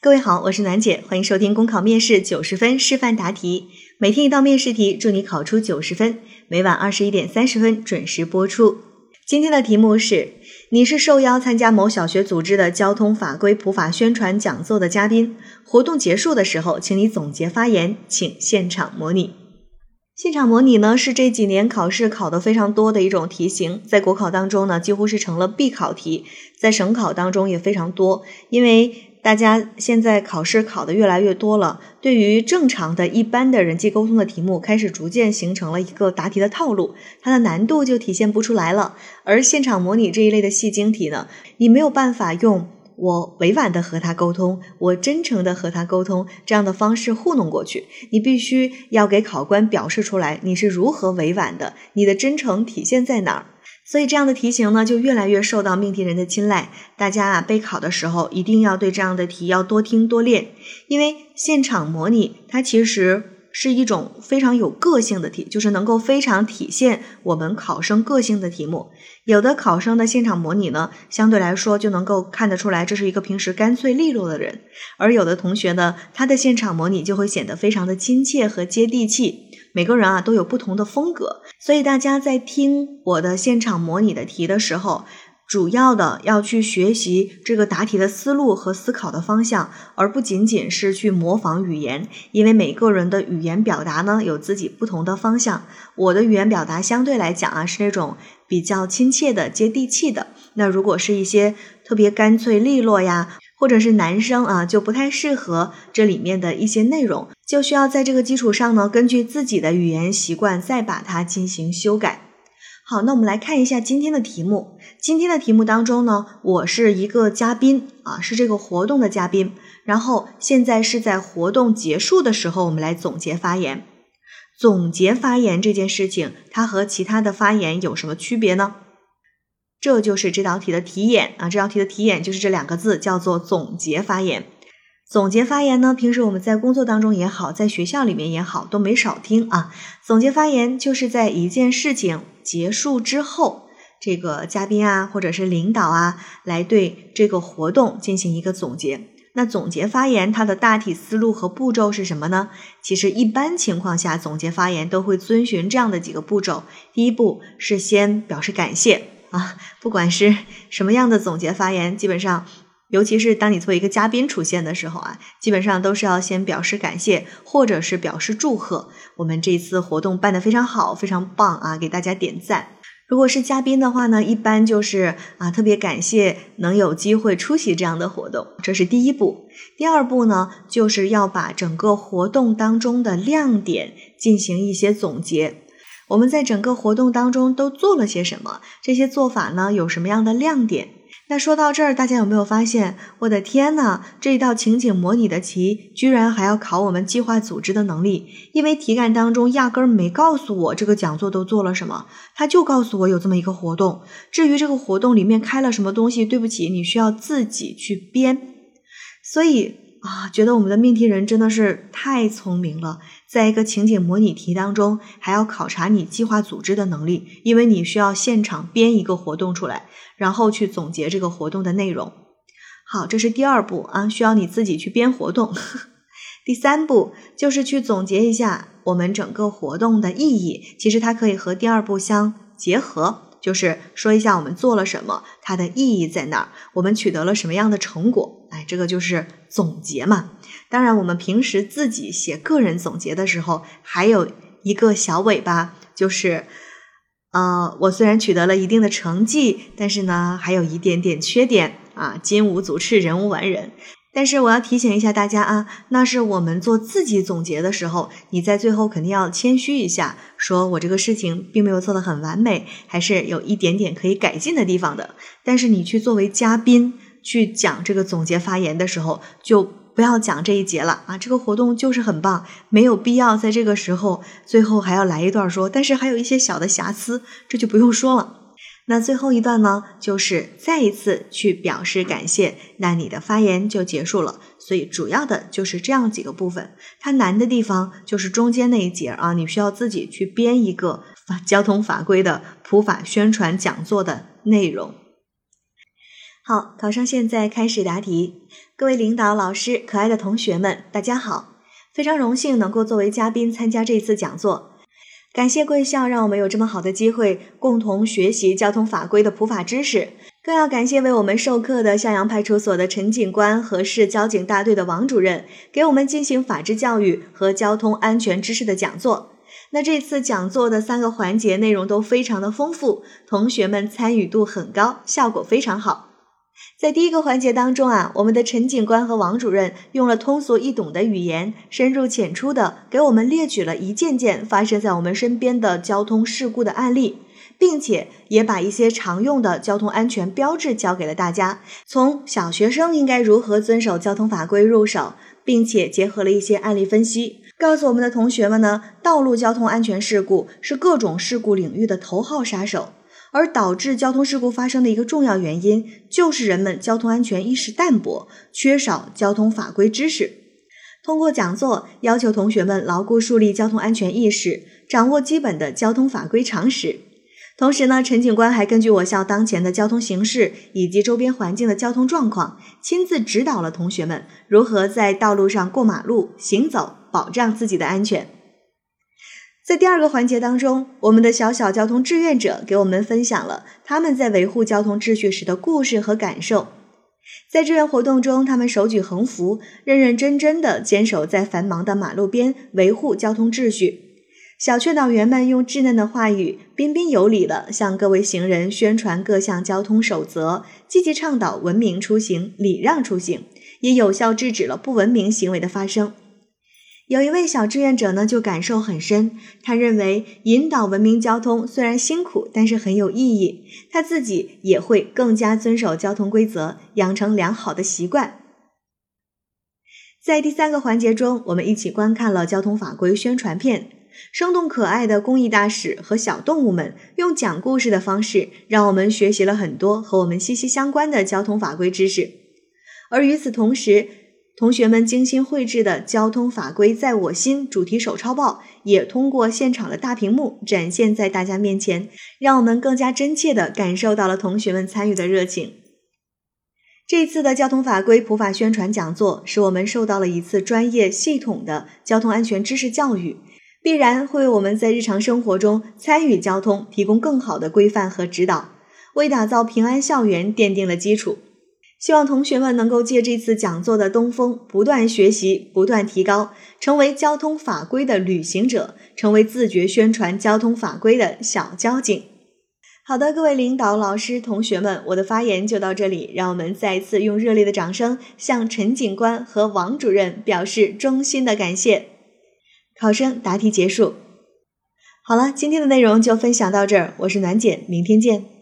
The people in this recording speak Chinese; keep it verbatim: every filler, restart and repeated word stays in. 各位好，我是暖姐，欢迎收听公考面试九十分示范答题，每天一道面试题，祝你考出九十分。每晚二十一点三十分准时播出。今天的题目是：你是受邀参加某小学组织的交通法规普法宣传讲座的嘉宾，活动结束的时候，请你总结发言，请现场模拟。现场模拟呢，是这几年考试考得非常多的一种题型，在国考当中呢，几乎是成了必考题，在省考当中也非常多，因为大家现在考试考的越来越多了，对于正常的一般的人际沟通的题目开始逐渐形成了一个答题的套路，它的难度就体现不出来了。而现场模拟这一类的戏精题呢，你没有办法用我委婉的和他沟通，我真诚的和他沟通这样的方式糊弄过去，你必须要给考官表示出来你是如何委婉的，你的真诚体现在哪儿。所以这样的题型呢，就越来越受到命题人的青睐。大家啊，备考的时候一定要对这样的题要多听多练，因为现场模拟它其实是一种非常有个性的题，就是能够非常体现我们考生个性的题目。有的考生的现场模拟呢，相对来说就能够看得出来这是一个平时干脆利落的人，而有的同学呢，他的现场模拟就会显得非常的亲切和接地气。每个人啊都有不同的风格，所以大家在听我的现场模拟的题的时候，主要的要去学习这个答题的思路和思考的方向，而不仅仅是去模仿语言，因为每个人的语言表达呢有自己不同的方向。我的语言表达相对来讲啊是那种比较亲切的、接地气的，那如果是一些特别干脆利落呀，或者是男生啊，就不太适合这里面的一些内容，就需要在这个基础上呢，根据自己的语言习惯再把它进行修改。好，那我们来看一下今天的题目。今天的题目当中呢，我是一个嘉宾啊，是这个活动的嘉宾，然后现在是在活动结束的时候，我们来总结发言。总结发言这件事情，它和其他的发言有什么区别呢？这就是这道题的题眼啊，这道题的题眼就是这两个字，叫做总结发言。总结发言呢，平时我们在工作当中也好，在学校里面也好，都没少听啊。总结发言就是在一件事情结束之后，这个嘉宾啊，或者是领导啊，来对这个活动进行一个总结。那总结发言它的大体思路和步骤是什么呢？其实一般情况下，总结发言都会遵循这样的几个步骤。第一步是先表示感谢。啊，不管是什么样的总结发言，基本上尤其是当你作为一个嘉宾出现的时候啊，基本上都是要先表示感谢，或者是表示祝贺，我们这次活动办得非常好，非常棒啊，给大家点赞。如果是嘉宾的话呢，一般就是啊，特别感谢能有机会出席这样的活动，这是第一步。第二步呢，就是要把整个活动当中的亮点进行一些总结。我们在整个活动当中都做了些什么？这些做法呢，有什么样的亮点？那说到这儿，大家有没有发现，我的天呐，这一道情景模拟的题居然还要考我们计划组织的能力，因为题干当中压根儿没告诉我这个讲座都做了什么，他就告诉我有这么一个活动，至于这个活动里面开了什么东西，对不起，你需要自己去编。所以啊，觉得我们的命题人真的是太聪明了，在一个情景模拟题当中还要考察你计划组织的能力，因为你需要现场编一个活动出来，然后去总结这个活动的内容。好，这是第二步啊，需要你自己去编活动。第三步就是去总结一下我们整个活动的意义，其实它可以和第二步相结合，就是说一下我们做了什么，它的意义在哪儿，我们取得了什么样的成果。哎，这个就是总结嘛。当然我们平时自己写个人总结的时候，还有一个小尾巴，就是呃，我虽然取得了一定的成绩，但是呢还有一点点缺点啊，金无足赤，人无完人。但是我要提醒一下大家啊，那是我们做自己总结的时候，你在最后肯定要谦虚一下，说我这个事情并没有做得很完美，还是有一点点可以改进的地方的。但是你去作为嘉宾去讲这个总结发言的时候，就不要讲这一节了啊，这个活动就是很棒，没有必要在这个时候最后还要来一段说，但是还有一些小的瑕疵，这就不用说了。那最后一段呢，就是再一次去表示感谢，那你的发言就结束了。所以主要的就是这样几个部分，它难的地方就是中间那一节啊，你需要自己去编一个交通法规的普法宣传讲座的内容。好，考生现在开始答题。各位领导、老师、可爱的同学们，大家好！非常荣幸能够作为嘉宾参加这次讲座，感谢贵校让我们有这么好的机会共同学习交通法规的普法知识，更要感谢为我们授课的向阳派出所的陈警官和市交警大队的王主任，给我们进行法治教育和交通安全知识的讲座。那这次讲座的三个环节内容都非常的丰富，同学们参与度很高，效果非常好。在第一个环节当中啊，我们的陈警官和王主任用了通俗易懂的语言，深入浅出的给我们列举了一件件发生在我们身边的交通事故的案例，并且也把一些常用的交通安全标志教给了大家，从小学生应该如何遵守交通法规入手，并且结合了一些案例分析，告诉我们的同学们呢，道路交通安全事故是各种事故领域的头号杀手。而导致交通事故发生的一个重要原因，就是人们交通安全意识淡薄，缺少交通法规知识。通过讲座，要求同学们牢固树立交通安全意识，掌握基本的交通法规常识。同时呢，陈警官还根据我校当前的交通形势以及周边环境的交通状况，亲自指导了同学们如何在道路上过马路、行走，保障自己的安全。在第二个环节当中，我们的小小交通志愿者给我们分享了他们在维护交通秩序时的故事和感受。在志愿活动中，他们手举横幅，认认真真地坚守在繁忙的马路边，维护交通秩序。小劝导员们用稚嫩的话语，彬彬有礼地向各位行人宣传各项交通守则，积极倡导文明出行、礼让出行，也有效制止了不文明行为的发生。有一位小志愿者呢，就感受很深，他认为引导文明交通虽然辛苦，但是很有意义，他自己也会更加遵守交通规则，养成良好的习惯。在第三个环节中，我们一起观看了交通法规宣传片，生动可爱的公益大使和小动物们用讲故事的方式，让我们学习了很多和我们息息相关的交通法规知识。而与此同时，同学们精心绘制的交通法规在我心主题手抄报也通过现场的大屏幕展现在大家面前，让我们更加真切地感受到了同学们参与的热情。这次的交通法规普法宣传讲座使我们受到了一次专业系统的交通安全知识教育，必然会为我们在日常生活中参与交通提供更好的规范和指导，为打造平安校园奠定了基础。希望同学们能够借这次讲座的东风，不断学习，不断提高，成为交通法规的旅行者，成为自觉宣传交通法规的小交警。好的，各位领导、老师、同学们，我的发言就到这里，让我们再一次用热烈的掌声向陈警官和王主任表示衷心的感谢。考生答题结束。好了，今天的内容就分享到这儿，我是暖简，明天见。